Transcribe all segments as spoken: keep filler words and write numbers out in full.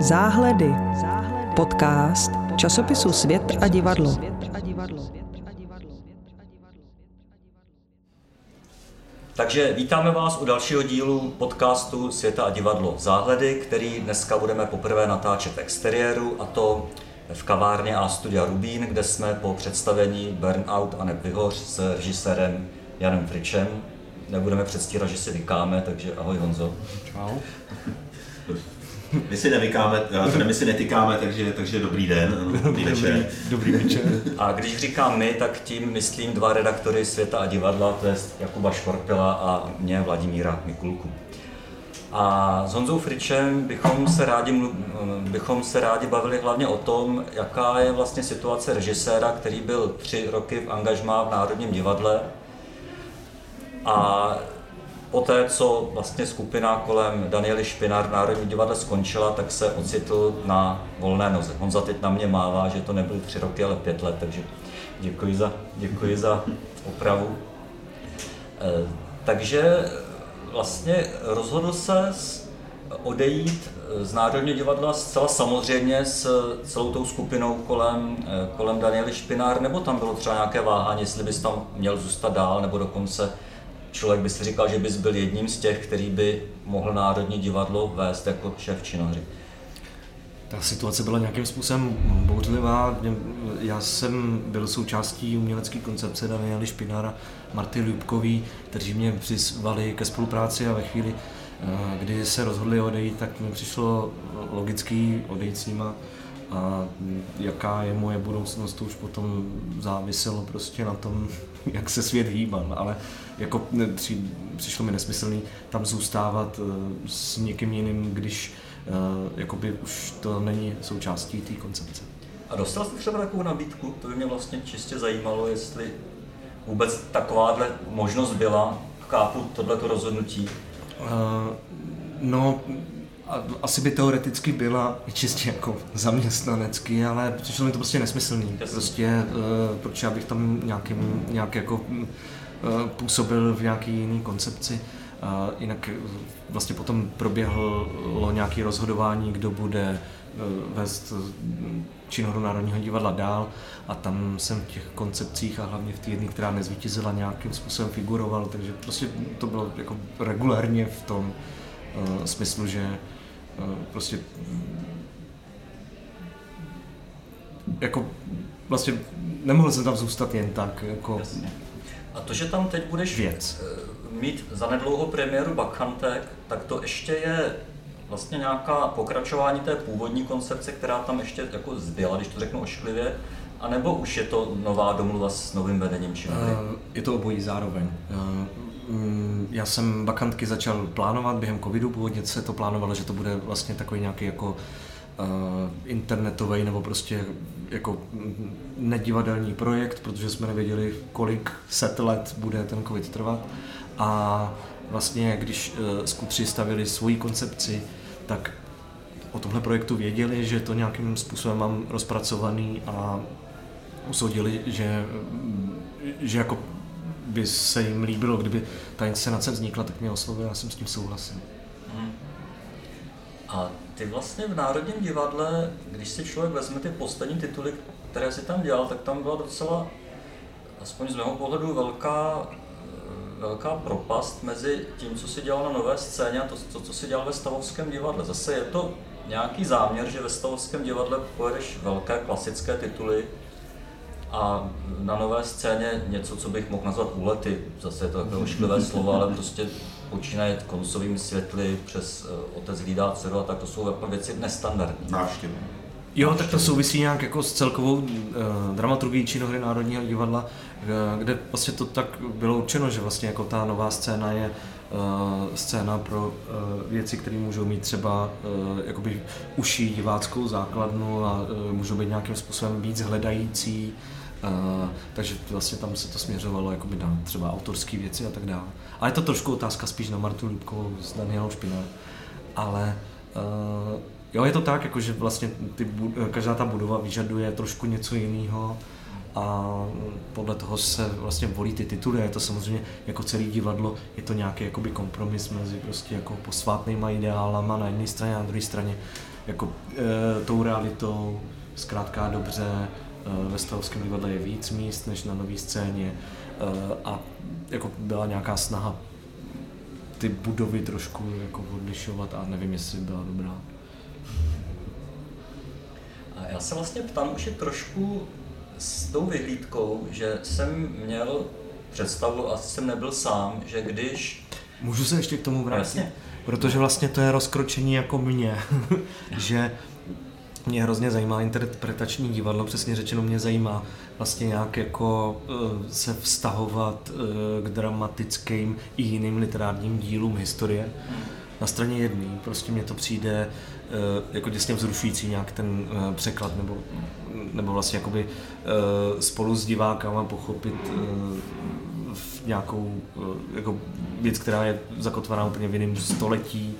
Záhledy. Podcast časopisu Svět a divadlo. Takže vítáme vás u dalšího dílu podcastu Světa a divadlo Záhledy, který dneska budeme poprvé natáčet v exteriéru, a to v kavárně a studia Rubín, kde jsme po představení Burnout a nevyhoř s režisérem Janem Fričem. Nebudeme předstírat, že si vykáme, takže ahoj Honzo. Čau. My si nevykáme, my si netykáme, takže, takže dobrý den, dobrý večer. Dobrý večer. A když říkám my, tak tím myslím dva redaktory Světa a divadla, to je Jakuba Škorpila a mě, Vladimíra Mikulku. A s Honzou Fričem bychom se rádi, bychom se rádi bavili hlavně o tom, jaká je vlastně situace režiséra, který byl tři roky v angažmá v Národním divadle. A poté, co vlastně skupina kolem Daniely Špinár v Národním divadle skončila, tak se ocitl na volné noze. Honza teď na mě mává, že to nebyly tři roky, ale pět let, takže děkuji za, děkuji za opravu. E, takže vlastně rozhodl se odejít z Národního divadla zcela samozřejmě s celou tou skupinou kolem, kolem Daniely Špinár, nebo tam bylo třeba nějaké váhání, jestli bys tam měl zůstat dál, nebo dokonce člověk by si říkal, že bys byl jedním z těch, který by mohl Národní divadlo vést jako šéf činohry. Ta situace byla nějakým způsobem bouřlivá. Já jsem byl součástí umělecké koncepce Daniely Špinára, Marty Ljubkový, kteří mě přizvali ke spolupráci, a ve chvíli, kdy se rozhodli odejít, tak mi přišlo logický odejít s nima. A jaká je moje budoucnost, to už potom záviselo prostě na tom, jak se svět hýbal, ale jako při, přišlo mi nesmyslný tam zůstávat s někým jiným, když jakoby už to není součástí té koncepce. A dostal jste třeba takovou nabídku? To by mě vlastně čistě zajímalo, jestli vůbec takováhle možnost byla. Chápu tohleto rozhodnutí. Uh, no... Asi by teoreticky byla čistě jako zaměstnanecky, ale přišlo mi to prostě nesmyslný. Prostě, proč já bych tam nějakým, nějak jako působil v nějaký jiný koncepci. Jinak vlastně potom proběhlo nějaké rozhodování, kdo bude vést činohru Národního divadla dál, a tam jsem v těch koncepcích a hlavně v té jedné, která nezvítězila, nějakým způsobem figuroval, takže prostě to bylo jako regulárně v tom smyslu, že prostě jako vlastně nemohl jsem tam zůstat jen tak jako. Jasně. A to, že tam teď budeš věc. mít zanedlouho premiéru Buckhuntky, tak to ještě je vlastně nějaká pokračování té původní koncepce, která tam ještě jako zbyla, když to řeknu ošklivě, a nebo už je to nová domluva s novým vedením činohry? Je to obojí zároveň. Já jsem Buckhuntky začal plánovat během covidu, původně se to plánovalo, že to bude vlastně takový nějaký jako uh, internetový nebo prostě jako nedivadelní projekt, protože jsme nevěděli, kolik set let bude ten covid trvat, a vlastně když uh, skutři stavili svoji koncepci, tak o tomhle projektu věděli, že to nějakým způsobem mám rozpracovaný, a usoudili, že, že jako by se jim líbilo, kdyby ta inscenace vznikla, tak mě oslovil, já jsem s tím souhlasil. Hmm. A ty vlastně v Národním divadle, když si člověk vezme ty poslední tituly, které si tam dělal, tak tam byla docela, aspoň z mého pohledu, velká, velká propast mezi tím, co si dělal na Nové scéně, a to, to, co si dělal ve Stavovském divadle. Zase je to nějaký záměr, že ve Stavovském divadle pojedeš velké klasické tituly, a na Nové scéně něco, co bych mohl nazvat úlety, zase je to takové ošklivé slovo, ale prostě počínaje koncovými světly přes Otec hlídá dceru a tak, to jsou věci nestandardní. Návštěvy. Jo, tak to souvisí nějak jako s celkovou uh, dramaturgií činohry Národního divadla, kde vlastně to tak bylo určeno, že vlastně jako ta Nová scéna je uh, scéna pro uh, věci, které můžou mít třeba uh, jakoby uší diváckou základnu a uh, můžou být nějakým způsobem víc hledající. Uh, takže vlastně tam se to směřovalo jakoby na třeba autorské věci a tak dále. Ale je to trošku otázka spíš na Martu Ljubkovou s Danielou Špinár. Ale uh, jo, je to tak, jako, že vlastně ty, každá ta budova vyžaduje trošku něco jiného, a podle toho se vlastně volí ty tituly. Je to samozřejmě jako celé divadlo, je to nějaký jakoby kompromis mezi prostě jako posvátnýma ideálama na jedné straně a na druhé straně jako e, tou realitou, zkrátka dobře. Ve Stavovském divadle je víc míst než na Nové scéně a jako byla nějaká snaha ty budovy trošku jako odlišovat a nevím, jestli byla dobrá. A já se vlastně ptám už je trošku s tou vyhlídkou, že jsem měl představu a jsem nebyl sám, že když... Můžu se ještě k tomu vrátit? Vlastně. Protože vlastně to je rozkročení jako mě, že mě hrozně zajímá interpretační divadlo, přesně řečeno mě zajímá vlastně nějak jako se vztahovat k dramatickým i jiným literárním dílům historie. Na straně jedné prostě mě to přijde jako děsně vzrušující nějak ten překlad nebo, nebo vlastně jakoby spolu s divákama pochopit nějakou jako věc, která je zakotvaná úplně v jiném století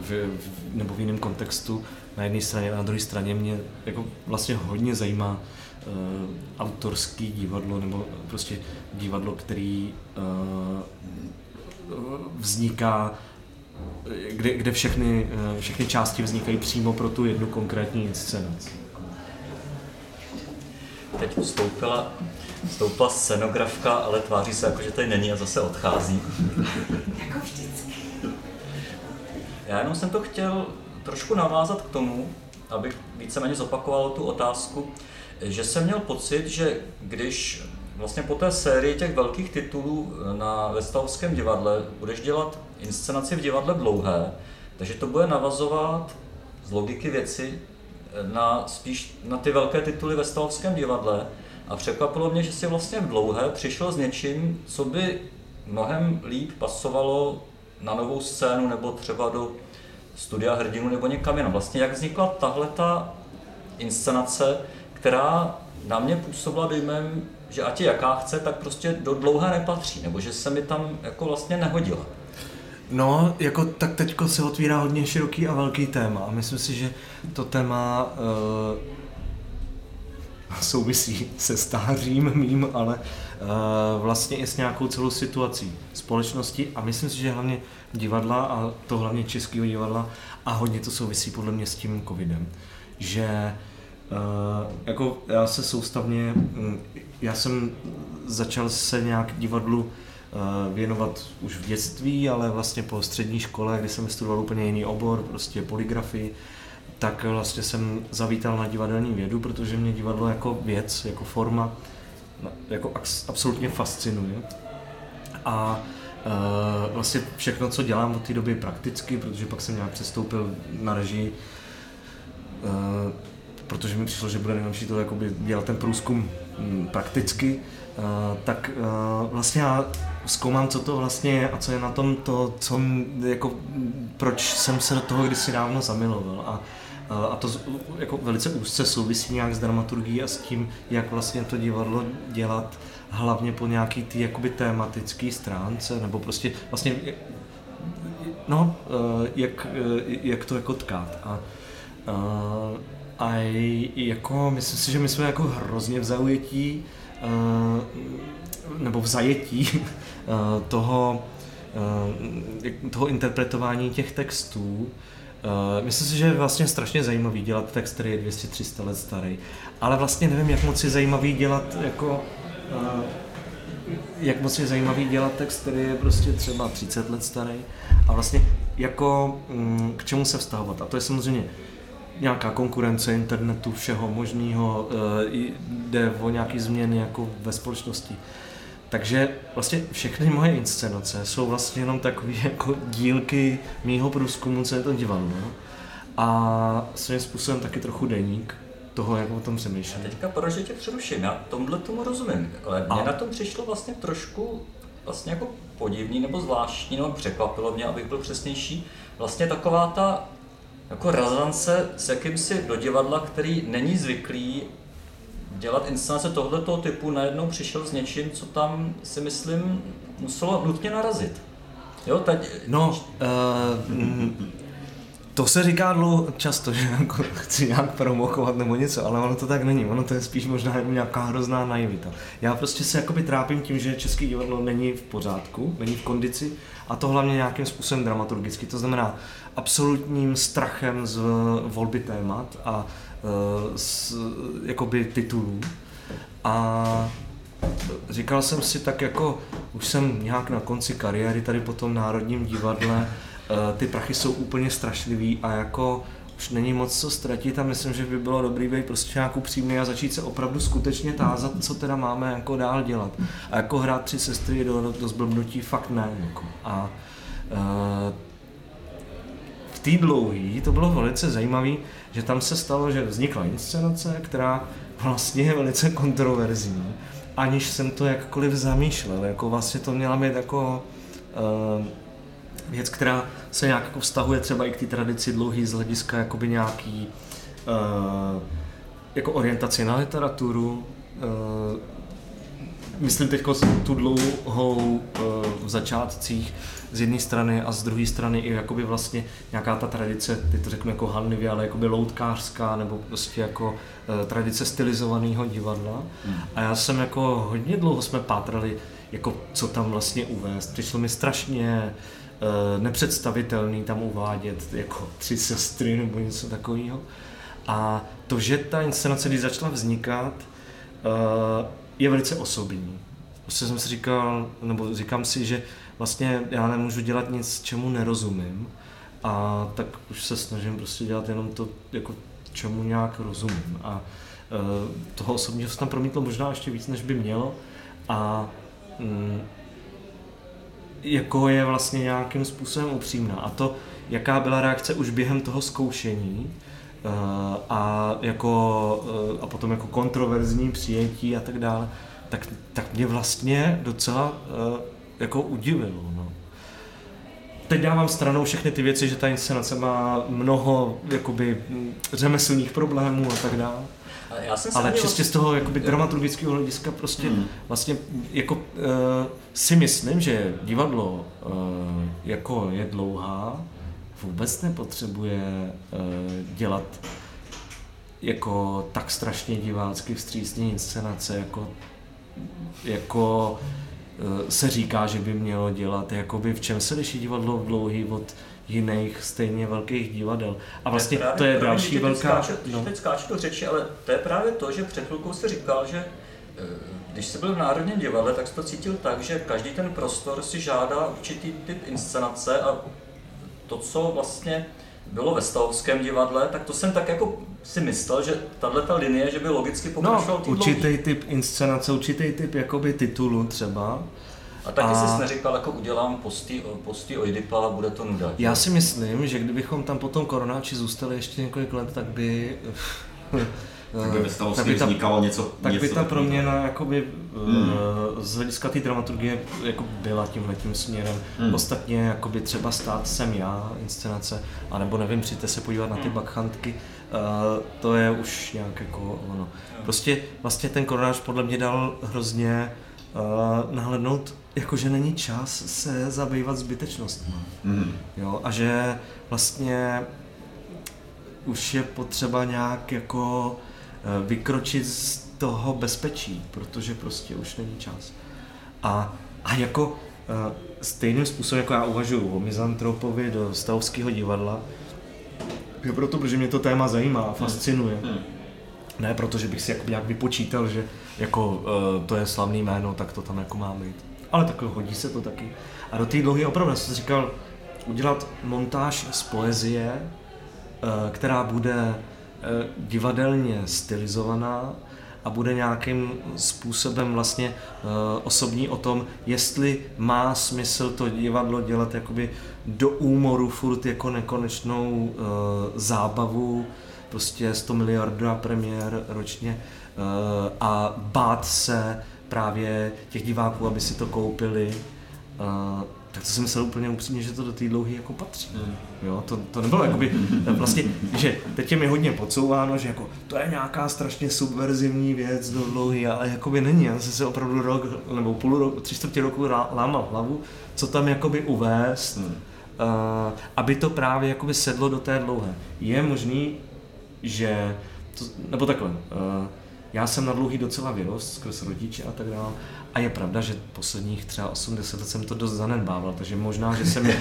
v, nebo v jiném kontextu. Na jedné straně, na druhé straně mě jako vlastně hodně zajímá uh, autorský divadlo nebo prostě divadlo, který uh, vzniká, kde, kde všechny, uh, všechny části vznikají přímo pro tu jednu konkrétní inscenaci. Teď vstoupila, vstoupila scenografka, ale tváří se jako, že tady není a zase odchází. Jako vždycky. Já jenom jsem to chtěl trošku navázat k tomu, abych víceméně zopakoval tu otázku, že jsem měl pocit, že když vlastně po té sérii těch velkých titulů na ve Stavovském divadle budeš dělat inscenaci v divadle dlouhé, takže to bude navazovat z logiky věci na spíš na ty velké tituly ve Stavovském divadle a překvapilo mě, že si vlastně v dlouhé přišel s něčím, co by mnohem líp pasovalo na Novou scénu nebo třeba do Studia hrdinu nebo někam jinam. Vlastně jak vznikla tahleta inscenace, která na mě působila dojmem, že ať je jaká chce, tak prostě do dlouhé nepatří, nebo že se mi tam jako vlastně nehodila. No, jako tak teďko se otvírá hodně široký a velký téma a myslím si, že to téma uh, souvisí se stářím mým, ale uh, vlastně i s nějakou celou situací společnosti a myslím si, že hlavně divadla a to hlavně českého divadla a hodně to souvisí podle mě s tím covidem, že uh, jako já se soustavně, já jsem začal se nějak divadlu uh, věnovat už v dětství, ale vlastně po střední škole, kdy jsem studoval úplně jiný obor, prostě polygrafii, tak vlastně jsem zavítal na divadelní vědu, protože mě divadlo jako věc, jako forma, jako absolutně fascinuje. A Uh, vlastně všechno, co dělám od té doby prakticky, protože pak jsem nějak přestoupil na režii, uh, protože mi přišlo, že bude nejlepší to jakoby dělat ten průzkum um, prakticky, uh, tak uh, vlastně já zkoumám, co to vlastně je a co je na tom to, co, jako, proč jsem se do toho kdysi dávno zamiloval. A, uh, a to jako velice úzce souvisí nějak s dramaturgií a s tím, jak vlastně to divadlo dělat hlavně po nějaký tý jakoby tématický stránce, nebo prostě vlastně, no, jak, jak to jako tkát. A, a, a jako, myslím si, že my jsme jako hrozně v zaujetí, nebo v zajetí toho, toho interpretování těch textů. Uh, myslím si, že je vlastně strašně zajímavý dělat text, který je dvě stě tři sta let starý, ale vlastně nevím, jak moc je zajímavý dělat jako, uh, jak moc je zajímavý dělat text, který je prostě třeba třicet let starý a vlastně jako um, k čemu se vztahovat. A to je samozřejmě nějaká konkurence internetu, všeho možného, uh, jde o nějaký změny jako ve společnosti. Takže vlastně všechny moje inscenace jsou vlastně jenom takové jako dílky mýho průzkumu, co je to divadlo. A svým způsobem taky trochu deník toho, jak o tom přemýšlím. Já teďka poraždě tě přeruším, já tomhle tomu rozumím, ale mě a... na tom přišlo vlastně trošku vlastně jako podivný nebo zvláštní, no překvapilo mě, abych byl přesnější, vlastně taková ta jako razance s jakýmsi do divadla, který není zvyklý dělat inscenace tohoto typu, najednou přišel s něčím, co tam si myslím muselo nutně narazit. Jo, teď... No, uh, To se říká dlouho často, že jako chci nějak promokovat nebo něco, ale ono to tak není. Ono to je spíš možná nějaká hrozná naivita. Já prostě se jakoby trápím tím, že české divadlo není v pořádku, není v kondici, a to hlavně nějakým způsobem dramaturgicky. To znamená absolutním strachem z volby témat a z jakoby titulů. A říkal jsem si tak jako, už jsem nějak na konci kariéry tady po tom Národním divadle, ty prachy jsou úplně strašlivý a jako už není moc co ztratit a myslím, že by bylo dobrý být prostě nějak upřímný a začít se opravdu skutečně tázat, co teda máme jako dál dělat. A jako hrát Tři sestry do, do zblbnutí fakt ne. Jako. A uh, v té Dlouhé to bylo velice zajímavé, že tam se stalo, že vznikla inscenace, která vlastně je velice kontroverzní, aniž jsem to jakkoliv zamýšlel. Jako vlastně to měla být jako uh, věc, která se nějak jako vztahuje třeba i k té tradici Dlouhý z hlediska jakoby nějaký uh, jako orientaci na literaturu. Uh, myslím teď tu Dlouhou uh, v začátcích z jedné strany a z druhé strany i jakoby vlastně nějaká ta tradice, teď to řeknu jako hanlivě, ale jakoby loutkářská nebo prostě jako uh, tradice stylizovaného divadla. Hmm. A já jsem jako hodně dlouho jsme pátrali, jako co tam vlastně uvést. Přišlo mi strašně nepředstavitelný tam uvádět jako Tři sestry nebo něco takového. A to, že ta inscenace, když začala vznikat, je velice osobní. Prostě jsem si říkal, nebo říkám si, že vlastně já nemůžu dělat nic, čemu nerozumím, a tak už se snažím prostě dělat jenom to, jako čemu nějak rozumím. A toho osobního se tam promítlo možná ještě víc, než by mělo. A mm, jako je vlastně nějakým způsobem upřímná. A to, jaká byla reakce už během toho zkoušení a, jako, a potom jako kontroverzní přijetí a tak dále, tak, tak mě vlastně docela jako udivilo. No. Teď dávám stranou všechny ty věci, že ta inscenace má mnoho jakoby řemeslných problémů a tak dále. Já jsem ale čistě z toho jakoby dramaturgického hlediska prostě hmm. vlastně jako uh, si myslím, že divadlo uh, jako je Dlouhá vůbec nepotřebuje uh, dělat jako tak strašně divácky vstřícný inscenace, jako, jako uh, se říká, že by mělo dělat. Jakoby v čem se liší divadlo v Dlouhý od jiných stejně velkých divadel. A vlastně to je, právě, to je právě, další teď velká... Skáču, no. Teď skáču do řeči, ale to je právě to, že před chvilkou jsi říkal, že když jsi byl v Národním divadle, tak jsi to cítil tak, že každý ten prostor si žádá určitý typ inscenace a to, co vlastně bylo ve Stavovském divadle, tak to jsem tak jako si myslel, že tato linie, že by logicky pokračoval no, určitý typ inscenace, určitý typ jakoby titulu třeba. A taky a... jsi neříkal, jako udělám postý, postý Oidipa a bude to nuda. Já si myslím, že kdybychom tam potom koronáči zůstali ještě několik let, tak by... tak by ve Stavovském vznikalo něco... Tak něco by ta proměna jakoby, hmm. z hlediska té dramaturgie jako byla tímhletím směrem. Hmm. Ostatně jakoby třeba Stát jsem já, inscenace, anebo nevím, přijďte se podívat na ty Buckhuntky, to je už nějak jako ono. Prostě vlastně ten koronáč podle mě dal hrozně nahlédnout, jakože není čas se zabývat zbytečnostmi. Mm. Jo, a že vlastně už je potřeba nějak jako vykročit z toho bezpečí, protože prostě už není čas. A, a jako stejným způsobem, jako já uvažuji o Mizantropovi do Stavovského divadla, je proto, protože mě to téma zajímá a fascinuje. Mm. Ne, protože bych si jako nějak vypočítal, že jako to je slavný jméno, tak to tam jako má být. Ale takhle hodí se to taky. A do té Dlouhé opravdu jsem říkal, udělat montáž z poezie, která bude divadelně stylizovaná a bude nějakým způsobem vlastně osobní o tom, jestli má smysl to divadlo dělat jakoby do úmoru furt jako nekonečnou zábavu, prostě sto miliardů premiér ročně a bát se právě těch diváků, aby si to koupili, uh, tak to jsem myslel úplně upřímně, že to do té Dlouhé jako patří. Mm. Jo, to, to nebylo jakoby, vlastně, že teď je mi hodně podsouváno, že jako to je nějaká strašně subverzivní věc do Dlouhé, ale jakoby není, já jsem se opravdu rok, nebo půl roku, tři čtvrtě roku lámal hlavu, co tam jakoby uvést, mm. aby to právě jakoby sedlo do té Dlouhé. Je možný, že, to, nebo takhle, já jsem na Dlouhý docela vyrost, skrz rodiče a tak dále. A je pravda, že posledních třeba osm deset let jsem to dost zanedbával, takže možná, že jsem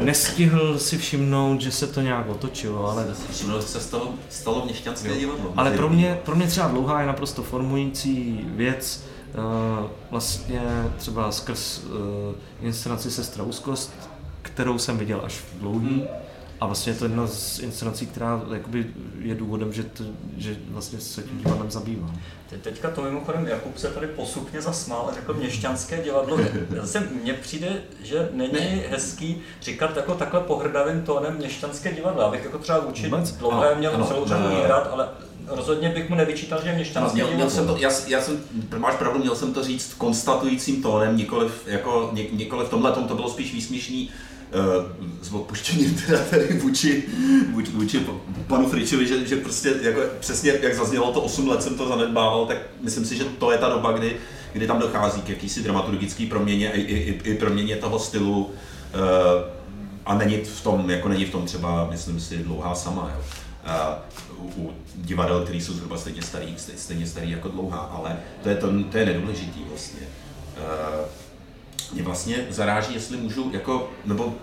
nestihl si všimnout, že se to nějak otočilo, ale... Všimnul se z toho stalo měšťanské divadlo. Ale pro mě, pro mě třeba Dlouhá je naprosto formující věc, vlastně třeba skrz inscenaci Sestra Úzkost, kterou jsem viděl až v Dlouhý. A vlastně je to jedna z inscenací, která jakoby je důvodem, že, to, že vlastně se tím divadlem zabývá. Te, teďka to mimochodem Jakub se tady posupně zasmál a řekl měšťanské divadlo. Zase mně přijde, že není hezký říkat jako takhle pohrdavým tónem měšťanské divadlo. Já bych jako třeba vůči Dlouhé měl celou řadu výhrad, ale rozhodně bych mu nevyčítal, že měšťanské no, měl, měl jsem to, já, já jsem, máš pravdu, měl jsem to říct konstatujícím tónem, nikoliv, jako, ně, nikoliv v tomhle tom, to bylo spíš výsměšný. S odpuštěním teda tady vůči, vůči, vůči panu Fričovi, že, že prostě jako přesně jak zaznělo to osm let jsem to zanedbával, tak myslím si, že to je ta doba, kdy, kdy tam dochází k jakýsi dramaturgický proměně i, i, i proměně toho stylu a není v tom, jako není v tom třeba, myslím si, Dlouhá sama, jo. U, u divadel, který jsou zhruba stejně starý, stejně starý jako Dlouhá, ale to je, to, to je nedůležitý vlastně. Mě vlastně zaráží, jestli můžu jako, nebo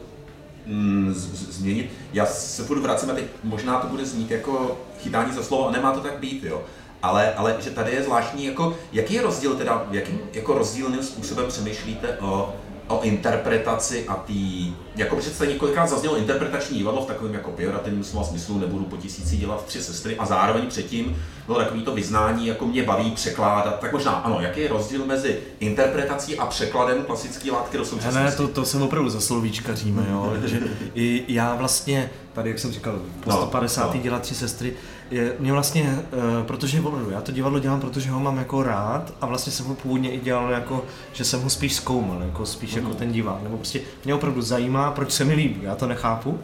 mm, z, z, změnit, já se půjdu vracím a teď možná to bude znít jako chytání za slovo a nemá to tak být, jo. Ale, ale že tady je zvláštní, jako, jaký je rozdíl teda, jakým jako rozdílným způsobem přemýšlíte o, o interpretaci a tý, jako přece několikrát zaznělo interpretační divadlo v takovém jako pejorativním slova smyslu, nebudu po tisíci dělat tři sestry a zároveň předtím bylo takový to vyznání, jako mě baví překládat, tak možná ano, jaký je rozdíl mezi interpretací a překladem klasický látky do současnosti? Ne, to, to jsem opravdu za slovíčkaříme, jo, že i já vlastně, tady jak jsem říkal, po sto padesáté no, dělat tři sestry, je, mě vlastně, e, protože opravdu, já to divadlo dělám, protože ho mám jako rád a vlastně jsem ho původně i dělal jako, že jsem ho spíš zkoumal, jako spíš mm. jako ten divák, nebo prostě mě opravdu zajímá, proč se mi líbí, já to nechápu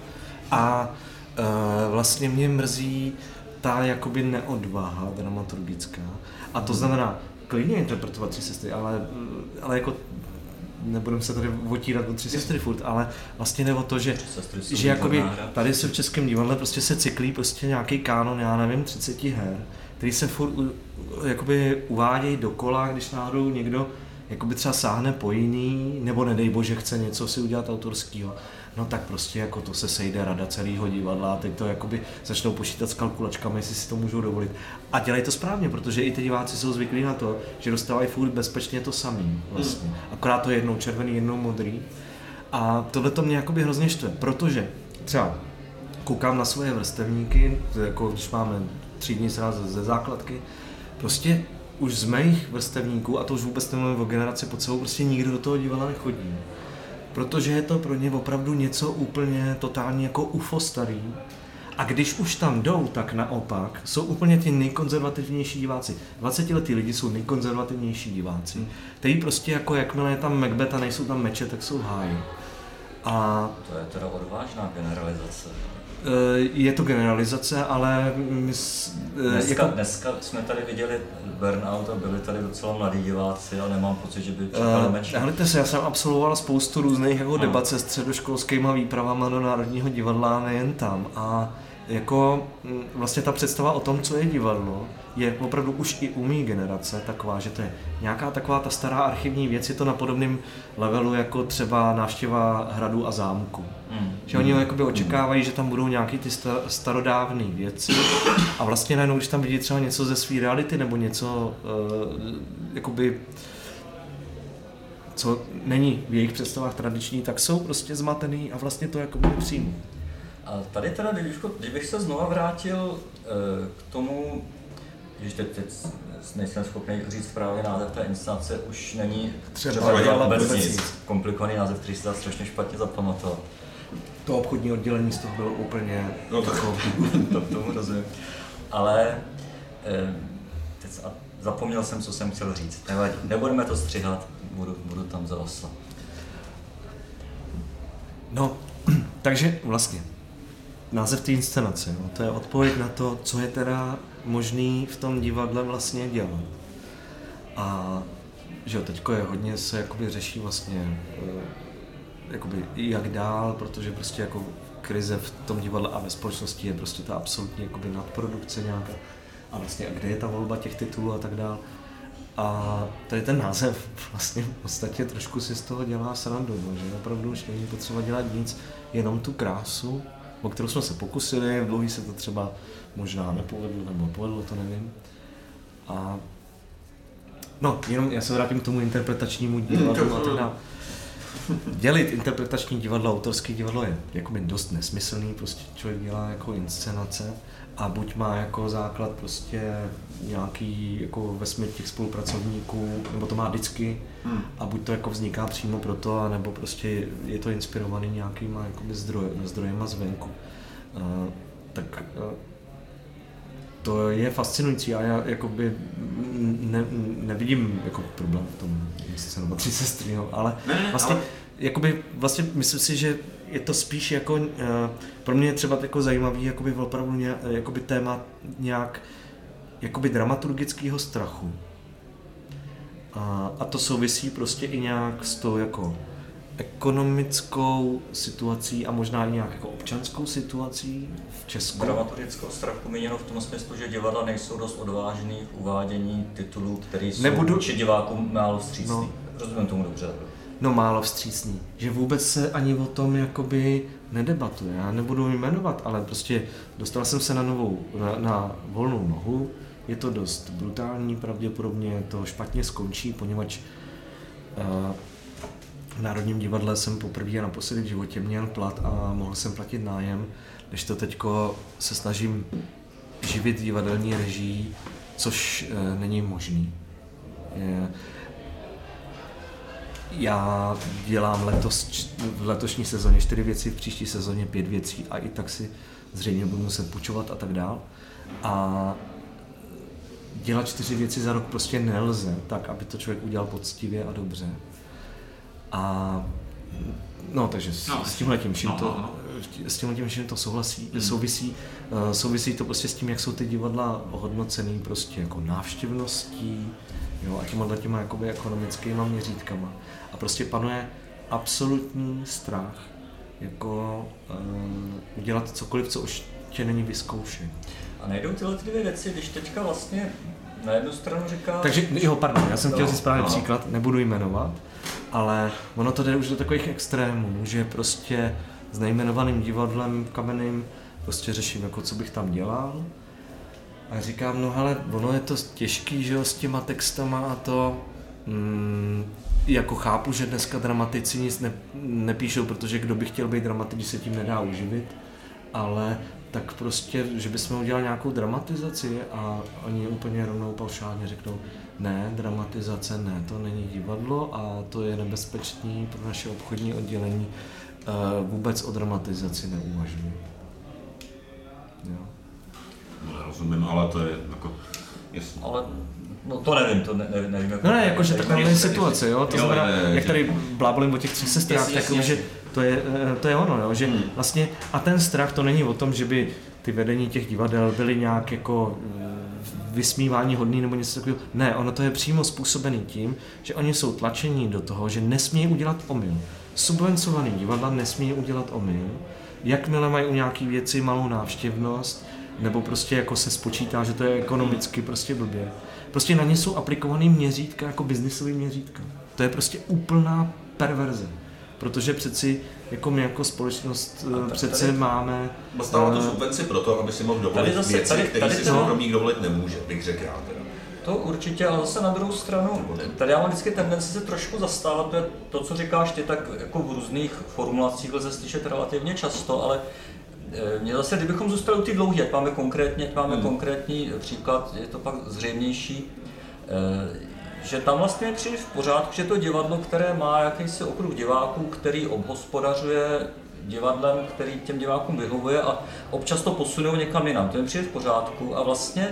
a e, vlastně mě mrzí ta jakoby neodvaha dramaturgická a to znamená klidně interpretovat tři sestry, ale, ale jako nebudeme se tady otírat o tři sestry furt, ale vlastně ne o to, že, že jakoby tady se v českém divadle prostě se cyklí prostě nějaký kánon, já nevím, třicet her, který se furt jakoby uvádějí dokola, když náhodou někdo jakoby třeba sáhne po jiný, nebo nedej bože chce něco si udělat autorskýho. No tak prostě jako to se sejde rada celého divadla a teď to jakoby začnou počítat s kalkulačkami, jestli si to můžou dovolit. A dělají to správně, protože i ty diváci jsou zvyklí na to, že dostávají furt bezpečně to samý vlastně. Akorát to je jednou červený, jednou modrý. A tohle to mě jakoby hrozně štve, protože třeba koukám na svoje vrstevníky, jako když máme tři dny sraz ze základky, prostě už z mých vrstevníků, a to už vůbec nemluvím o generaci pod sebou, prostě nikdo do toho divadla nechodí. Protože je to pro ně opravdu něco úplně totálně jako U F O starý. A když už tam jdou, tak naopak jsou úplně ty nejkonzervativnější diváci. dvacetiletí lidi jsou nejkonzervativnější diváci, kteří prostě jako jakmile je tam Macbeth a nejsou tam meče, tak jsou v háji. A to je teda odvážná generalizace. Je to generalizace, ale... Mys, dneska, jako... dneska jsme tady viděli Burnout a byli tady docela mladí diváci a nemám pocit, že by čekali menší. Hledajte se, já jsem absolvoval spoustu různých jako debat se středoškolskýma výpravama do Národního divadla, nejen tam. A jako vlastně ta představa o tom, co je divadlo, je opravdu už i u mý generace taková, že to je nějaká taková ta stará archivní věc, je to na podobném levelu jako třeba návštěva hradu a zámku. Mm. Že oni jakoby očekávají, že tam budou nějaké ty starodávné věci a vlastně najednou, když tam vidí třeba něco ze své reality nebo něco uh, jakoby, co není v jejich představách tradiční, tak jsou prostě zmatený a vlastně to jakoby nepřijmou. A tady teda, kdybych se znova vrátil k tomu, když teď, teď nejsem schopný říct právě název té inscenace, už není třeba dělat vůbec nic. Komplikovaný název, který se dá strašně špatně zapamatovat. To obchodní oddělení z toho bylo úplně... No tak jako, to tomu rozumím. Ale teď zapomněl jsem, co jsem chtěl říct. Nevadí, nebudeme to střihat, budu, budu tam za osla. No, takže vlastně. Název té inscenace, no, to je odpověď na to, co je teda možný v tom divadle vlastně dělat. A že jo, teďko je hodně se jakoby řeší vlastně jakoby, jak dál, protože prostě jako krize v tom divadle a ve společnosti je prostě ta absolutní jakoby nadprodukce nějaká a vlastně a kde je ta volba těch titulů a tak dál. A tady ten název vlastně v podstatě trošku si z toho dělá srandu, že opravdu už není potřeba dělat nic, jenom tu krásu, o kterou jsme se pokusili, v Dlouhý se to třeba možná nepovedlo, nebo povedlo, to nevím. A no, jenom já se vrátím k tomu interpretačnímu divadlu a tak dále. Dělit interpretační divadlo, autorské divadlo je jakoby dost nesmyslný, prostě člověk dělá jako inscenace a buď má jako základ prostě nějaký jako vesmír těch spolupracovníků, nebo to má vždycky a buď to jako vzniká přímo proto, anebo prostě je to inspirovaný nějakýma jakoby zdroj, zdrojema zvenku. Uh, tak uh, to je fascinující a já jakoby ne, nevidím jako problém v tom, jestli se nebo tři sestry, no, ale vlastně, jakoby, vlastně myslím si, že je to spíš jako, pro mě je třeba jako zajímavý jakoby opravdu jakoby téma nějak jakoby dramaturgického strachu. A, a to souvisí prostě i nějak s tou jako ekonomickou situací a možná i nějak jako občanskou situací v Česku. Dramaturgickou strachu míněno v tom smyslu, že divadla nejsou dost odvážný v uvádění titulů, které jsou Nebudu... vůči divákům málo vstřícný. No. Rozumím tomu dobře. No málo vstřícný. Že vůbec se ani o tom jakoby nedebatuje. Já nebudu jmenovat, ale prostě dostal jsem se na novou, na, na volnou nohu. Je to dost brutální, pravděpodobně to špatně skončí, poněvadž uh, v Národním divadle jsem poprvé a naposledy v životě měl plat a mohl jsem platit nájem, než to teďko se snažím živit divadelní režii, což e, není možný. E, já dělám letos, v letošní sezóně čtyři věci, v příští sezóně pět věcí a i tak si zřejmě budu muset půjčovat a tak dál. A dělat čtyři věci za rok prostě nelze, tak aby to člověk udělal poctivě a dobře. A no, takže s, no, s tímhletím vším no, to, no, no. S tímhletím vším to souhlasí, mm. souvisí, uh, souvisí to prostě s tím, jak jsou ty divadla ohodnocený prostě jako návštěvností, jo, a těma těma jakoby ekonomickýma měřítkama. A prostě panuje absolutní strach jako um, udělat cokoliv, co už tě není vyzkoušen. A nejdou tyhle dvě věci, když teďka vlastně na jednu stranu říká... Takže, jo, pardon, já jsem chtěl říct správný příklad, nebudu jmenovat, ale ono to jde už do takových extrémů, že prostě s nejmenovaným divadlem kamenným prostě řeším, jako co bych tam dělal. A říkám, no hele, ono je to těžký, že jo, s těma textama a to... Mm, jako chápu, že dneska dramatici nic ne, nepíšou, protože kdo by chtěl být dramatik, se tím nedá uživit, ale... tak prostě, že bychom udělali nějakou dramatizaci a oni úplně rovnou paušálně řeknou, ne, dramatizace ne, to není divadlo a to je nebezpečný pro naše obchodní oddělení, vůbec o dramatizaci neuvažuji. Jo. No, rozumím, ale to je jako... Jestli... Ale... No to nevím, to ne, nevím, nevím jako... No ne, jakože taková je situace, jo, to jo, znamená, je, je, jak tady blábolím o těch třech sestrách, takže to je, to je ono, jo, že hmm. vlastně, a ten strach to není o tom, že by ty vedení těch divadel byly nějak jako vysmívání hodný nebo něco takového, ne, ono to je přímo způsobený tím, že oni jsou tlačení do toho, že nesmějí udělat omyl. Subvencovaný divadla nesmějí udělat omyl, jakmile mají u nějaký věci malou návštěvnost, nebo prostě jako se spočítá, že to je ekonomicky prostě blbě. Prostě na ně jsou aplikovaný měřítka, jako biznisový měřítka. To je prostě úplná perverze. Protože přeci, jako my jako společnost, přece tady, máme... Stává to subvenci pro to, aby si mohl dovolit věci, které si soukromník dovolit nemůže, bych řekl já teda. To určitě, ale zase na druhou stranu, tady já mám vždycky tendenci se trošku zastávat, to, to co říkáš ty, tak jako v různých formulacích lze slyšet relativně často, ale mě zase, kdybychom zůstali u ty dlouhé, ať máme konkrétně, ať máme hmm. konkrétní příklad, je to pak zřejmější, že tam vlastně přijde v pořádku, že to divadlo, které má jakýsi okruh diváků, který obhospodařuje divadlem, který těm divákům vyhovuje a občas to posunou někam jinam, to jim přijde v pořádku a vlastně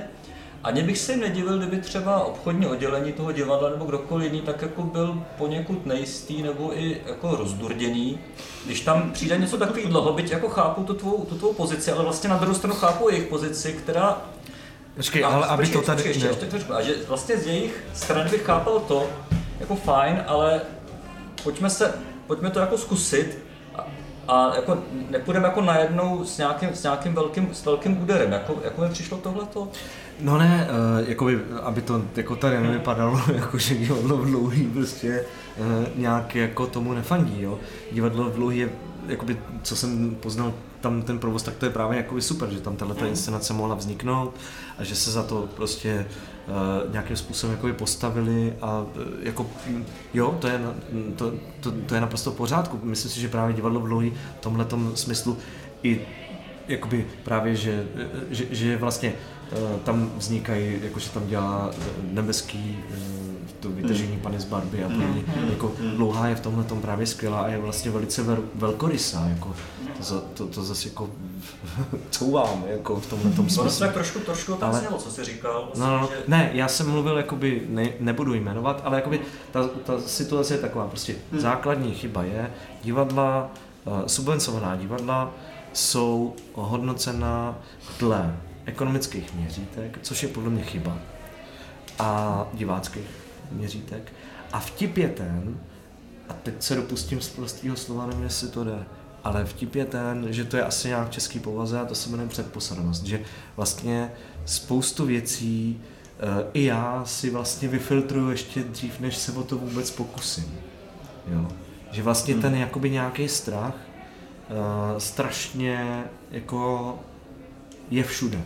ani bych se jim nedivil, kdyby třeba obchodní oddělení toho divadla nebo kdokoliv jiný tak jako byl poněkud nejistý nebo i jako rozdurděný. Když tam přijde něco takový dlouho, byť jako chápu tu tvou, tu tvou pozici, ale vlastně na druhou stranu chápu jejich pozici, která... Počkej, ale aby to tady... Ještě, ještě, ještě, a že vlastně z jejich strany bych chápal to, jako fajn, ale pojďme se pojďme to jako zkusit a, a jako nepůjdeme jako najednou s nějakým, s nějakým velkým, s velkým úderem, jako, jako mi přišlo tohleto? No ne, uh, jakoby, aby to jako tady nevypadalo, jako, že Divadlo v Dlouhý prostě uh, nějak jako tomu nefandí, jo. Divadlo v Dlouhý je, jakoby, co jsem poznal tam ten provoz, tak to je právě jakoby super, že tam tato inscenace mohla vzniknout a že se za to prostě uh, nějakým způsobem jakoby postavili a uh, jako jo, to je, na, to, to, to je naprosto v pořádku. Myslím si, že právě Divadlo v Dlouhý v tomhletom smyslu i jakoby právě, že, že, že vlastně uh, tam vznikají, jakože tam dělá nebeský uh, to vytržení Pany z Barby a podobně. Jako Dlouhá je v tomhle tom právě skvělá a je vlastně velice ver, velkorysá. Jako, to, to, to zase jako couvám jako v tomhle tom smyslu. To se tak trošku, trošku ale, znělo, co jsi říkal. Vlastně, no, no, že... Ne, já jsem mluvil, jakoby, ne, nebudu jmenovat, ale jakoby ta, ta situace je taková. Prostě hmm. základní chyba je, divadla, uh, subvencovaná divadla jsou hodnocena dle ekonomických měřítek, což je podle mě chyba, a diváckých měřítek. A vtip je ten, a teď se dopustím z prostého slova, nevím, jestli to jde, ale vtip je ten, že to je asi nějak český povaze a to se jmenuje předposadost, že vlastně spoustu věcí e, i já si vlastně vyfiltruju ještě dřív, než se o to vůbec pokusím. Jo? Že vlastně hmm. ten jakoby nějaký strach e, strašně jako je všude.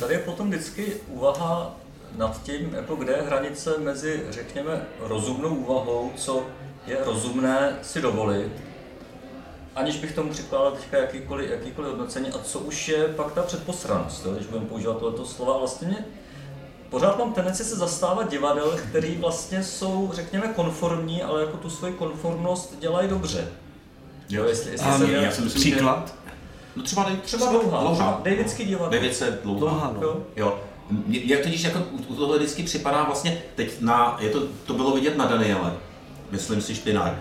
Tady je potom vždycky úvaha nad tím, jako kde je hranice mezi, řekněme, rozumnou úvahou, co je rozumné si dovolit, aniž bych tomu přikládal teďka jakýkoliv, jakýkoliv hodnocení, a co už je pak ta předposranost, když budeme používat tohleto slova. Vlastně mě pořád mám tendenci se zastávat divadel, který vlastně jsou, řekněme, konformní, ale jako tu svoji konformnost dělají dobře. Jo, jestli, jestli a se já jsem příklad? Že... No třeba, třeba Dlouhá. Davidský divadlo. Davidce Dlouhá, no. Jo. jo. Jak to díš, jako u tohle vždycky připadá vlastně, teď na, je to, to bylo vidět na Daniele, myslím si Špinár, e,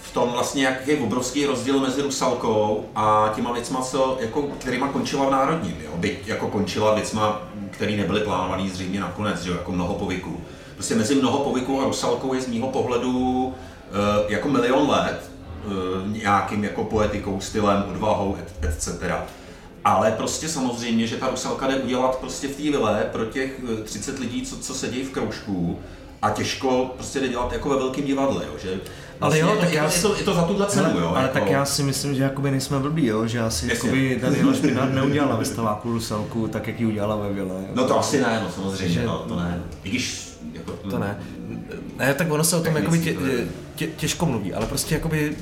v tom vlastně jaký je obrovský rozdíl mezi Rusalkou a těma věcma, co, jako, kterýma končila v Národním, jo, byť jako končila věcma, které nebyly plánované zřejmě nakonec, že jako Mnoho povyků. Prostě mezi Mnoho povyků a Rusalkou je z mýho pohledu e, jako milion let, e, nějakým jako poetikou, stylem, odvahou, et cetera. Ale prostě samozřejmě, že ta Rusalka jde udělat prostě v té vile pro těch třicet lidí, co, co sedí v kroužku, a těžko prostě jde dělat jako ve velkém divadle, jo, že... Ale jo, tak je, já si... to, je to za tuhle cenu, ale, jo. Ale jako... tak já si myslím, že jakoby nejsme blbí, jo, že asi jakoby Daniela Špinár neudělala ve Staváku Rusalku tak, jak ji udělala ve vile. No to asi ne, no samozřejmě, že... no, to ne. I když jako... To ne. Ne, tak ono se o tom jakoby tě, tě, těžko mluví, ale prostě jakoby,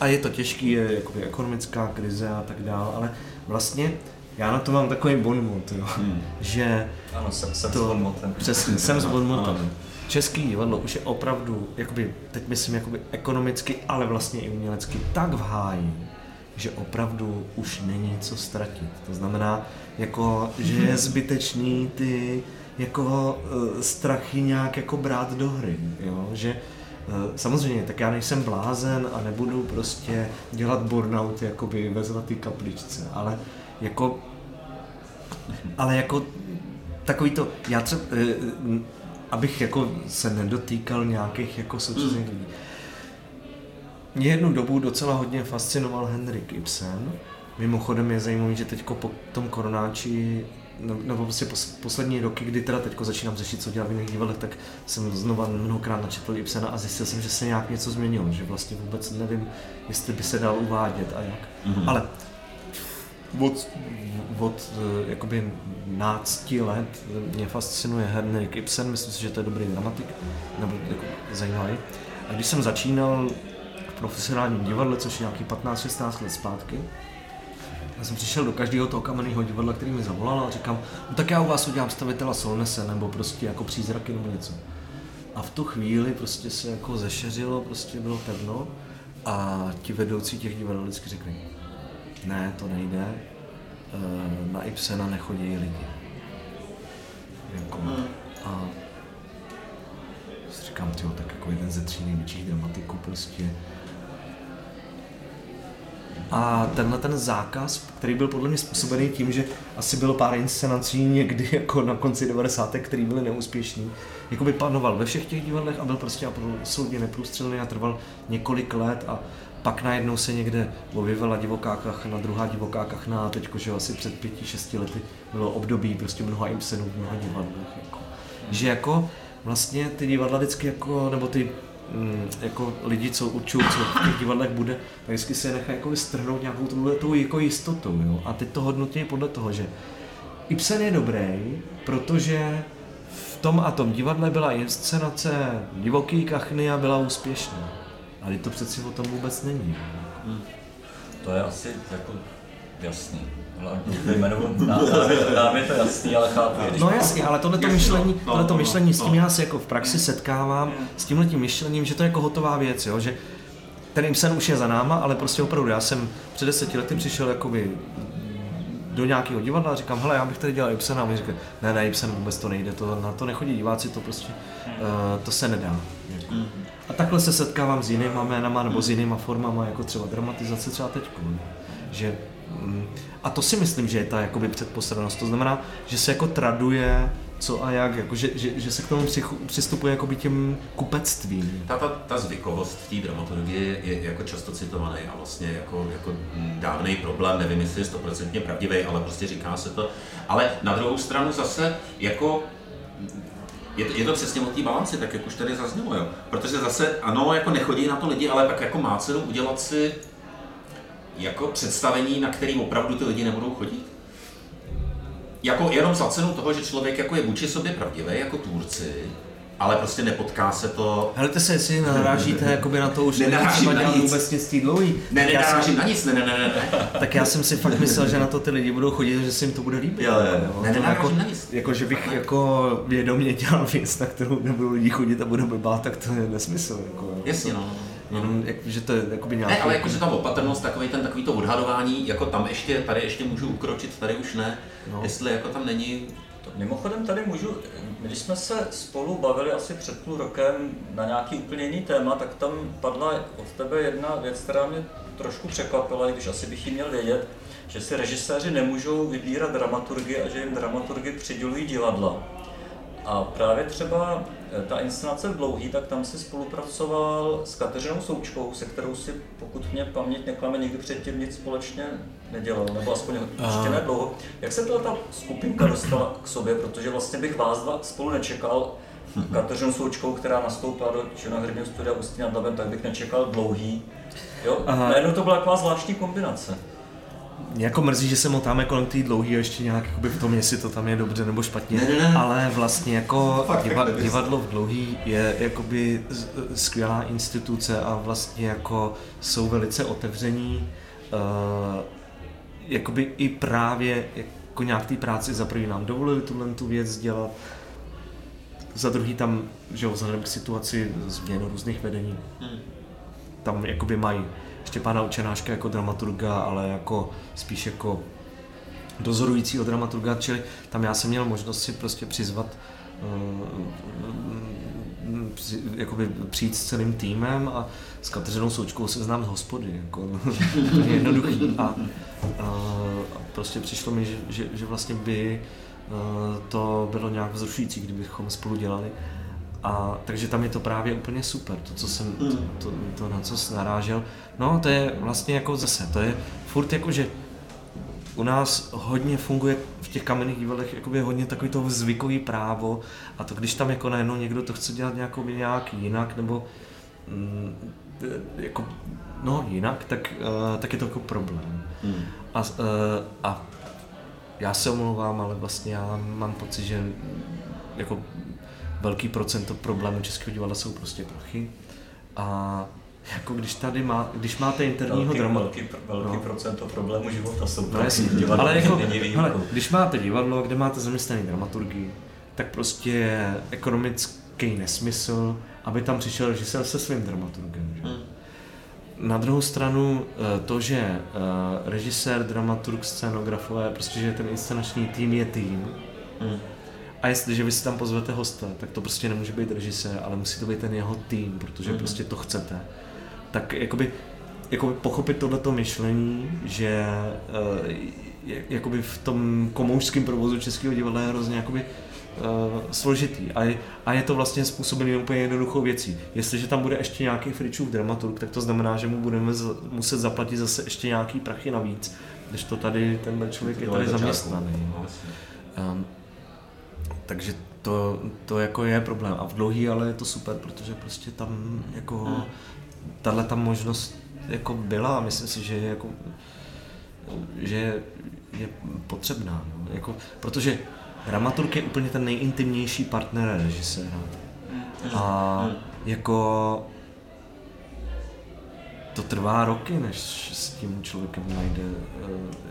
a je to těžký, je jakoby ekonomická krize a tak dál, ale vlastně já na to mám takový bonmot, jo, hmm. že... Ano, jsem, jsem to, s bonmotem. Přesně, jsem s bonmotem. Český divadlo už je opravdu, jakoby, teď myslím jakoby ekonomicky, ale vlastně i umělecky tak v háji, že opravdu už není co ztratit. To znamená, jako, že je zbytečný ty jako, strachy nějak jako brát do hry, jo, že samozřejmě, tak já nejsem blázen a nebudu prostě dělat burnout jakoby ve Zlatý kapličce, ale jako, ale jako takový to, já třeba, abych jako se nedotýkal nějakých jako současných lidí. Mě jednu dobu docela hodně fascinoval Henrik Ibsen, mimochodem je zajímavý, že teďko po tom koronáči nebo prostě poslední roky, kdy teda teďko začínám řešit, co dělám v jiných divadlech, tak jsem znova mnohokrát načetl Ibsena a zjistil jsem, že se nějak něco změnilo, že vlastně vůbec nevím, jestli by se dal uvádět a jak. Mm-hmm. Ale od, od jakoby nácti let mě fascinuje Henrik Ibsen, myslím si, že to je dobrý dramatik, nebo jako zajímavý. A když jsem začínal v profesionálním divadle, což je nějaký patnáct šestnáct let zpátky, já jsem přišel do každého toho kamenného divadla, který mi zavolal, a říkám, no tak já u vás udělám Stavitela Solnese, nebo prostě jako Přízraky, nebo něco. A v tu chvíli prostě se jako zešeřilo, prostě bylo pevno a ti vedoucí těch divadel vždycky řekli, ne, to nejde, na Ibsena nechodí lidi. Jako, a říkám, tyjo, tak jako jeden ze tří největších dramatiků prostě. A tenhle ten zákaz, který byl podle mě způsobený tím, že asi bylo pár inscenací někdy jako na konci devadesátých, který byly neúspěšný, jakoby panoval ve všech těch divadlech a byl prostě absolutně neprůstřelný a trval několik let a pak najednou se někde objevila divokáka Chana, druhá divokáka Chana a teď, že asi před pěti, šesti lety bylo období prostě mnoha Ibsenů v mnoha divadlech. Jako. Že jako vlastně ty divadla vždycky jako, nebo ty Mm, jako lidi, co určují, co v těch divadlech bude, tak vždycky se nechá jako strhnout nějakou tu jako jistotu. Jo? A teď to hodnotí podle toho, že Ibsen je dobrý, protože v tom a tom divadle byla inscenace divoký kachny a byla úspěšná. Ale to přeci o tom vůbec není. Hmm. To je asi jako jasný. Nám je to jasný, ale chápu. No jasně, ale tohleto myšlení, tohleto myšlení, s tím já se jako v praxi setkávám, s tímhletím myšlením, že to je jako hotová věc, jo, že ten Ibsen už je za náma, ale prostě opravdu já jsem před deseti lety přišel jakoby do nějakého divadla a říkám, hele, já bych tady dělal Ibsena, a oni říkají, ne, ne, Ibsen vůbec to nejde, to, na to nechodí diváci, to prostě, uh, to se nedá. Jako. A takhle se setkávám s jinýma jménama nebo s jinýma formama, jako třeba dramatizace třeba teďko, že a to si myslím, že je ta jakoby předposlednost, to znamená, že se jako traduje co a jak, jako, že, že, že se k tomu přistupuje jakoby tím kupectvím. Ta, ta, ta zvykovost v té dramaturgii je jako často citovaný a vlastně jako, jako dávnej problém, nevím, jestli je stoprocentně pravdivý, ale prostě říká se to. Ale na druhou stranu zase jako je to, je to přesně o té balanci, tak jak už tady zaznělo, jo. Protože zase ano, jako nechodí na to lidi, ale pak jako má cenu udělat si jako představení, na kterým opravdu ty lidi nebudou chodit. Jako jenom za cenu toho, že člověk jako je vůči sobě pravdivý, jako tvůrci, ale prostě nepotká se to... Helejte se, jestli narážíte jakoby na to už nenážím na nic. Vůbec nic tý dlouhý. Ne, nenážím na nic, ne, ne, ne, ne. Tak já jsem si fakt myslel, že na to ty lidi budou chodit, že si jim to bude líbit. Jo, jo, ne, nenážím na nic. Jako, že bych jako vědomě dělal věc, na kterou nebudou lidi chodit a budou blbát, tak to je nesmysl. Jako, jasně, no. Jenom, jak, že to je jakoby nějaký... Ne, ale jakože ta opatrnost, takový, ten, takový to odhadování, jako tam ještě, tady ještě můžu ukročit, tady už ne, no. Jestli jako tam není... To, mimochodem tady můžu, když jsme se spolu bavili asi před půl rokem na nějaký úplně jiný téma, tak tam padla od tebe jedna věc, která mě trošku překvapila, když asi bych ji měl vědět, že si režiséři nemůžou vybírat dramaturgy a že jim dramaturgy přidělují divadla. A právě třeba ta inscenace v Dlouhý, tak tam si spolupracoval s Kateřinou Součkovou, se kterou si, pokud mě paměť neklame, nikdy předtím nic společně nedělal, nebo aspoň ještě ne dlouho. Jak se ta skupinka dostala k sobě, protože vlastně bych vás dva spolu nečekal, Kateřinu Součkovou, která nastoupila do Činoherního studia Ústí nad Labem, tak bych nečekal Dlouhý. Jo? Najednou to byla taková zvláštní kombinace. Mě jako mrzí, že se motáme kolem té Dlouhý a ještě nějak jakoby v tom, jestli to tam je dobře nebo špatně, ale vlastně jako diva, divadlo v Dlouhý je jakoby skvělá instituce a vlastně jako jsou velice otevření, uh, jakoby i právě jako nějak té práci za první nám dovolili tuhle tu věc dělat, za druhý tam, že jo, vzhledem k situaci změnu různých vedení, tam jakoby mají Štěpána Učenáška jako dramaturga, ale jako spíš jako dozorujícího dramaturga, čili tam já jsem měl možnost si prostě přizvat, jakoby přijít s celým týmem a s Kateřinou Součkou se znám z hospody, jako je jednoduchý a, a prostě přišlo mi, že, že, že vlastně by to bylo nějak vzrušující, kdybychom spolu dělali. A takže tam je to právě úplně super, to, co jsem, to, to, to na co jsem narážel. No to je vlastně jako zase, to je furt jako, že u nás hodně funguje v těch kamenných divadlech jakoby hodně takový to zvykový právo a to když tam jako najednou někdo to chce dělat nějakoby nějak jinak nebo mm, jako, no jinak, tak, uh, tak je to jako problém. Hmm. A, uh, a já se omlouvám, ale vlastně já mám pocit, že jako velký procento problémů českého divadla jsou prostě prachy. A jako když tady má, když máte interního drama... Velký, velký no. procento problémů života jsou no, prachy v divadle, ale jako, hele, když máte divadlo, kde máte zaměstnaný dramaturgii, tak prostě je ekonomický nesmysl, aby tam přišel režisér se svým dramaturgem. Že? Hmm. Na druhou stranu to, že režisér, dramaturg, scénografové, prostě že ten inscenační tým je tým, hmm. A jestliže vy si tam pozvete hosta, tak to prostě nemůže být režisér, ale musí to být ten jeho tým, protože mm-hmm. prostě to chcete. Tak jakoby, jakoby pochopit tohleto myšlení, že jakoby v tom komoušském provozu českého divadla je hrozně jakoby uh, složitý. A je, a je to vlastně způsobený úplně jednoduchou věcí. Jestliže tam bude ještě nějaký Fričův dramaturg, tak to znamená, že mu budeme z, muset zaplatit zase ještě nějaký prachy navíc, když to tady tenhle člověk je tady zaměstnaný. Um, takže to, to jako je problém. A v Dlouhý ale je to super, protože prostě tam jako hmm. tahle ta možnost jako byla a myslím si, že je jako že je potřebná, no. Jako, protože dramaturg je úplně ten nejintimnější partner režiséra. A jako to trvá roky, než s tím člověkem najde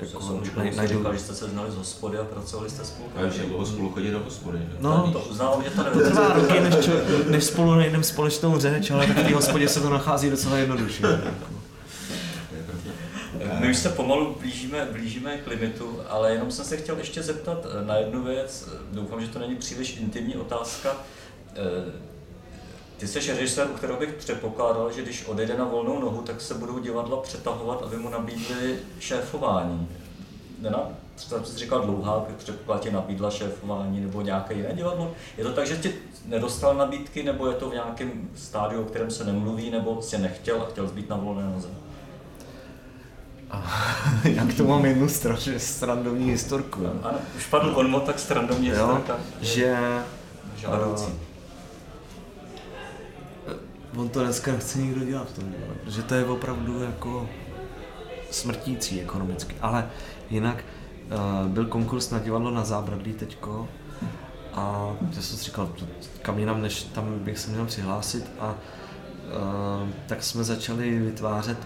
jako najdou. Říkal, že jste se znali z hospody a pracovali jste spolu. A ještě dlouho spolu chodí do hospody. No, to uznávám, že to nevěděl. To trvá roky, než, čo, než spolu najdeme společnou řeč, ale tak v té hospodě se to nachází docela jednoduše. My už se pomalu blížíme, blížíme k limitu, ale jenom jsem se chtěl ještě zeptat na jednu věc. Doufám, že to není příliš intimní otázka. Ty jsi režisér, u kterého bych předpokládal, že když odejde na volnou nohu, tak se budou divadla přetahovat, aby mu nabídli šéfování. Nena? Třeba jsi říkal Dlouhá, předpokládá ti nabídla šéfování nebo nějaké jiné divadlo. Je to tak, že ti nedostal nabídky, nebo je to v nějakém stádiu, o kterém se nemluví, nebo jsi nechtěl a chtěl zbýt na volné noze? Já k tomu mám jednu strašně srandovní historku. Ano, už padl onmo, tak srandovní historka. Že... Žádoucí. On to dneska nechce nikdo dělat v tom dělat, protože to je opravdu jako smrtící ekonomicky. Ale jinak uh, byl konkurs na Divadlo na Zábradlí teďko a já jsem si říkal, kam jinam, než tam bych se měl přihlásit a uh, tak jsme začali vytvářet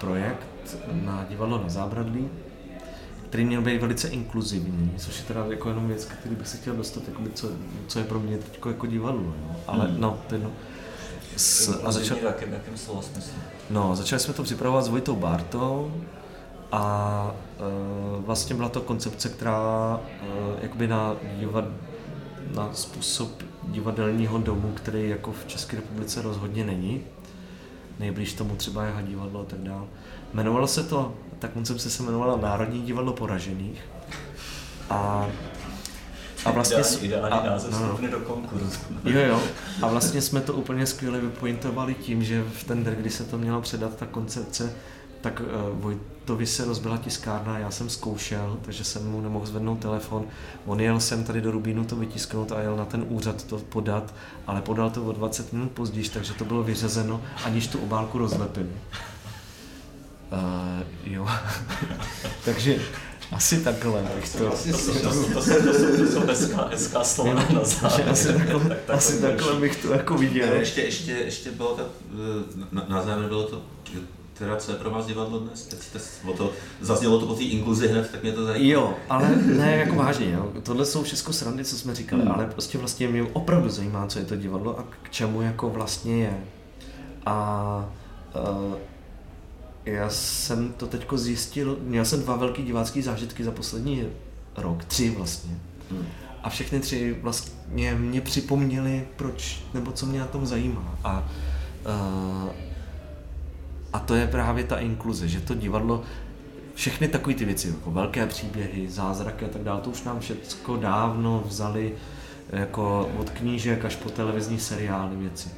projekt na Divadlo na Zábradlí, který měl být velice inkluzivní, což je teda jako jenom věc, který bych se chtěl dostat, jakoby, co, co je pro mě teď jako divadlo, jo? Ale mm. no, to jedno. S, a začal, jakým, jakým slovo smysl? No, začali jsme to připravovat s Vojtou Bártou a e, vlastně byla to koncepce, která e, jakoby na, divad, na způsob divadelního domu, který jako v České republice rozhodně není. Nejblíž tomu třeba je divadlo a tak dále. Jmenovalo se to, ta koncepce se jmenovala Národní divadlo poražených a, a vlastně... Ideální název vstupne do konkurzu. Jo, jo. A vlastně jsme to úplně skvěle vypointovali tím, že v ten den, kdy se to mělo předat, ta koncepce, tak uh, Vojtovi se rozbila tiskárna, já jsem zkoušel, takže jsem mu nemohl zvednout telefon. On jel sem tady do Rubínu to vytisknout a jel na ten úřad to podat, ale podal to o dvacet minut později, takže to bylo vyřazeno, aniž tu obálku rozlepil. Uh, jo, takže asi takhle. To jsou S K slova na závěr. Asi takhle, tak, tak asi takhle bych to jako viděl. Ne, ještě, ještě, ještě bylo tak, na, na závěr bylo to, která co je pro vás divadlo dnes? Teď jste to, zaznělo to po té inkluzi hned, tak mě to zajímá. Jo, ale ne, jako vážně, jo. Tohle jsou všechno srandy, co jsme říkali, hmm. ale prostě vlastně mě opravdu zajímá, co je to divadlo a k čemu jako vlastně je. A uh, já jsem to teďko zjistil, měl jsem dva velký divácký zážitky za poslední rok, tři vlastně. Hmm. A všechny tři vlastně mě připomněly, proč, nebo co mě na tom zajímá. A, uh, a to je právě ta inkluze, že to divadlo, všechny takové ty věci, jako velké příběhy, zázraky a tak dále, to už nám všechno dávno vzali jako od knížek až po televizní seriály věci.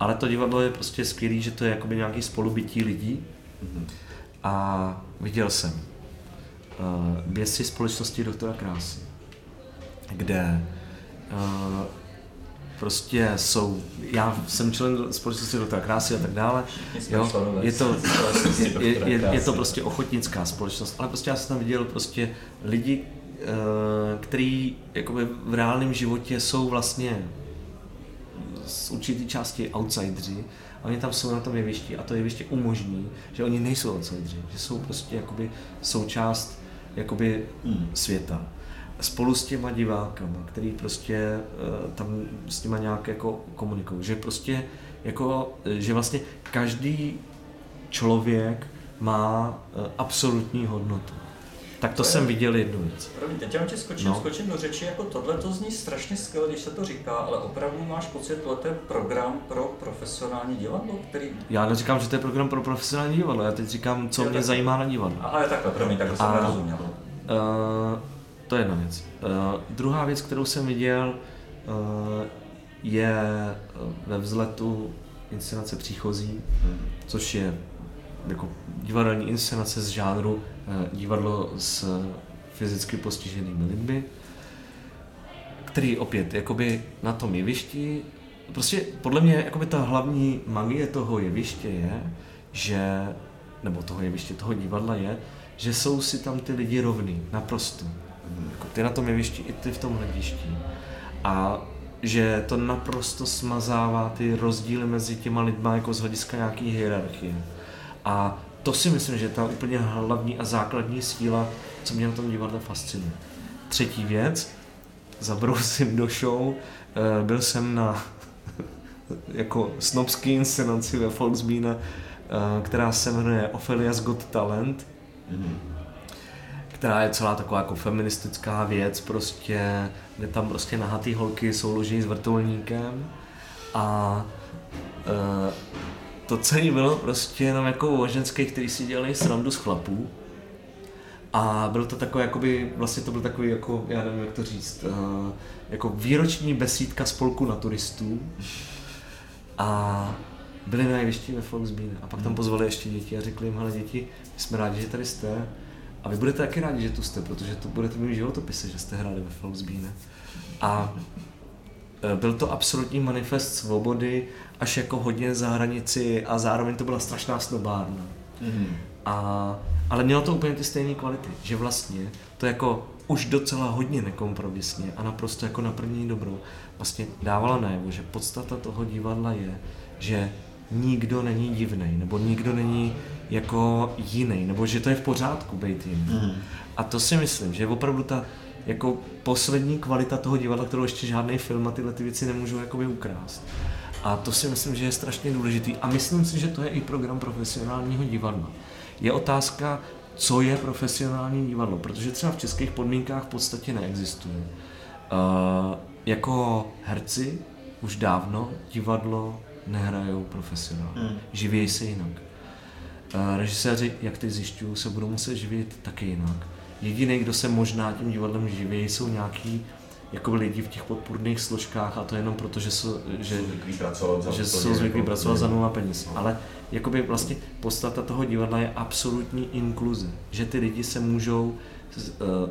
Ale to divadlo je prostě skvělý, že to je jakoby nějaký spolubytí lidí. A viděl jsem uh, běsy Společnosti Doktora Krásy, kde uh, prostě jsou, já jsem člen Společnosti Doktora Krásy a tak dále, jo, je, to, je, je, je to prostě ochotnická společnost, ale prostě já jsem tam viděl prostě lidi, uh, kteří jakoby v reálném životě jsou vlastně z určitý části outsideri, a oni tam jsou na tom jevišti a to jeviště umožní, že oni nejsou outsideri, že jsou prostě jakoby součást jakoby mm. světa. Spolu s těma divákama, který prostě uh, tam s těma nějak jako komunikují, že prostě jako, že vlastně každý člověk má uh, absolutní hodnotu. Tak to je, jsem viděl jednu věc. Teď já vám tě skočím, no. skočím do řeči, jako tohle to zní strašně skvěle, když se to říká, ale opravdu máš pocit, tohle je program pro profesionální divadlo, který... Já neříkám, že to je program pro profesionální divadlo, já teď říkám, co je mě tak... zajímá na divadlo. Aha, je takhle, promiň, takhle jsem nerozuměl. Uh, to je jedna věc. Uh, druhá věc, kterou jsem viděl, je ve vzletu inscenace Příchozí, což je jako divadelní inscenace z žánru divadlo s fyzicky postiženými lidmi, který opět jakoby na tom jevišti, prostě podle mě jakoby ta hlavní magie toho jeviště je, že, nebo toho jeviště, toho divadla je, že jsou si tam ty lidi rovní, naprosto. Jako ty na tom jevišti i ty v tom hledišti. A že to naprosto smazává ty rozdíly mezi těma lidma jako z hlediska nějaký hierarchie. A to si myslím, že je ta úplně hlavní a základní síla, co mě na tom divadle fascinuje. Třetí věc, zabrousím do show, byl jsem na jako snobský inscenaci ve Volksbühne, která se jmenuje Ophelia's Got Talent, mm. která je celá taková jako feministická věc, prostě, kde tam prostě nahatý holky souloží s vrtulníkem a e, to celé bylo prostě jenom jako o ženských, který si dělali srandu z chlapů a bylo to takové, jakoby, vlastně to byl takový, jako, já nevím jak to říct, e, jako výroční besídka spolku naturistů a byli na jevišti ve Volksbühne a pak tam pozvali ještě děti a řekli jim, hele děti, my jsme rádi, že tady jste a vy budete taky rádi, že tu jste, protože to budete mít životopisy, že jste hráli ve Volksbühne. A byl to absolutní manifest svobody, až jako hodně za hranici a zároveň to byla strašná snobárna. Mm-hmm. A, ale mělo to úplně ty stejné kvality, že vlastně to jako už docela hodně nekompromisně a naprosto jako na první dobrou vlastně dávala najevo, že podstata toho divadla je, že nikdo není divnej, nebo nikdo není jako jiný, nebo že to je v pořádku být jiný. Mm. A to si myslím, že je opravdu ta jako poslední kvalita toho divadla, kterou ještě žádný film a tyhle ty věci nemůžou jakoby ukrást. A to si myslím, že je strašně důležitý. A myslím si, že to je i program profesionálního divadla. Je otázka, co je profesionální divadlo, protože třeba v českých podmínkách v podstatě neexistuje. Uh, jako herci už dávno divadlo nehrajou profesionálně, mm. živějí se jinak. Režiséři, jak teď zjišťuju, se budou muset živit taky jinak. Jediný, kdo se možná tím divadlem živí, jsou nějaký jako lidi v těch podpůrných složkách a to jenom proto, že jsou zvyklí pracovat za, že jsou zvyklí pracovat za nula peněz. No. Ale jakoby vlastně podstata toho divadla je absolutní inkluze, že ty lidi se můžou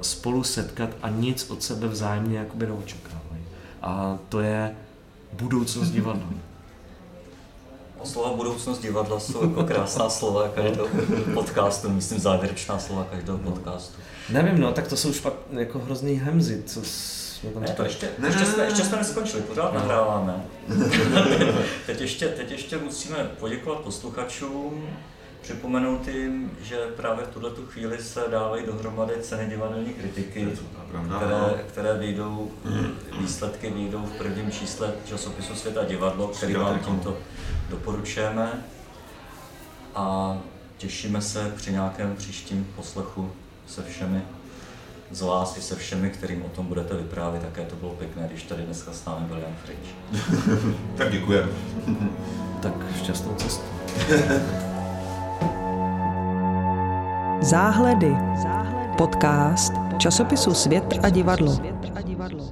spolu setkat a nic od sebe vzájemně jakoby neočekávají. A to je budoucnost divadla. Slova budoucnost divadla jsou jako krásná slova každého podcastu, myslím závěrečná slova každého podcastu. Nevím, no, tak to jsou už pak jako hrozný hemzy, co jsme tam... Ne, to ještě, ne, ještě, ne, jsme, ještě jsme neskončili, pořád nahráváme. teď, ještě, teď ještě musíme poděkovat posluchačům, připomenout jim, že právě v tuhletu chvíli se dávají dohromady ceny divadelní kritiky, které, které vyjdou, výsledky vyjdou v prvním čísle časopisu Svět a divadlo, který vám tímto doporučujeme a těšíme se při nějakém příštím poslechu se všemi z vás i se všemi, kterým o tom budete vyprávět, také to bylo pěkné, když tady dneska s námi byl Jan Frič. Tak děkujeme. Tak šťastnou cestu. Záhledy. Podcast časopisu Svět a divadlo.